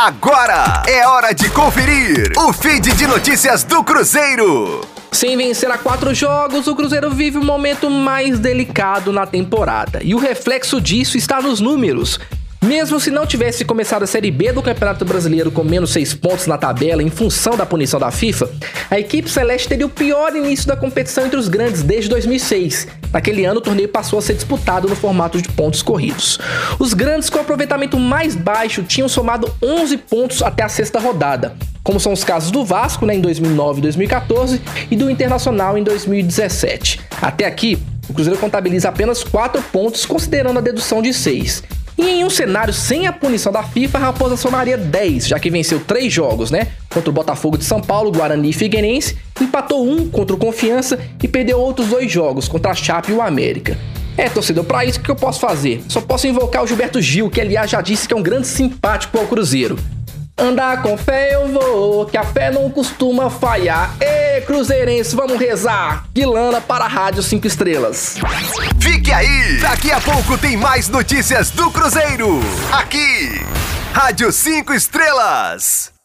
Agora é hora de conferir o feed de notícias do Cruzeiro. Sem vencer a 4 jogos, o Cruzeiro vive o momento mais delicado na temporada. E o reflexo disso está nos números. Mesmo se não tivesse começado a Série B do Campeonato Brasileiro com menos 6 pontos na tabela em função da punição da FIFA, a equipe Celeste teria o pior início da competição entre os grandes desde 2006. Naquele ano, o torneio passou a ser disputado no formato de pontos corridos. Os grandes com aproveitamento mais baixo tinham somado 11 pontos até a 6ª rodada. Como são os casos do Vasco, em 2009 e 2014 e do Internacional em 2017. Até aqui, o Cruzeiro contabiliza apenas 4 pontos, considerando a dedução de 6. E em um cenário sem a punição da FIFA, a Raposa somaria 10, já que venceu 3 jogos, contra o Botafogo de São Paulo, Guarani e Figueirense, empatou 1 contra o Confiança e perdeu outros 2 jogos, contra a Chape e o América. É, torcedor, pra isso o que eu posso fazer? Só posso invocar o Gilberto Gil, que aliás já disse que é um grande simpático ao Cruzeiro. Andar com fé eu vou, que a fé não costuma falhar. Ê, Cruzeirense, vamos rezar. Guilana para a Rádio 5 Estrelas. Fique aí, daqui a pouco tem mais notícias do Cruzeiro. Aqui, Rádio 5 Estrelas.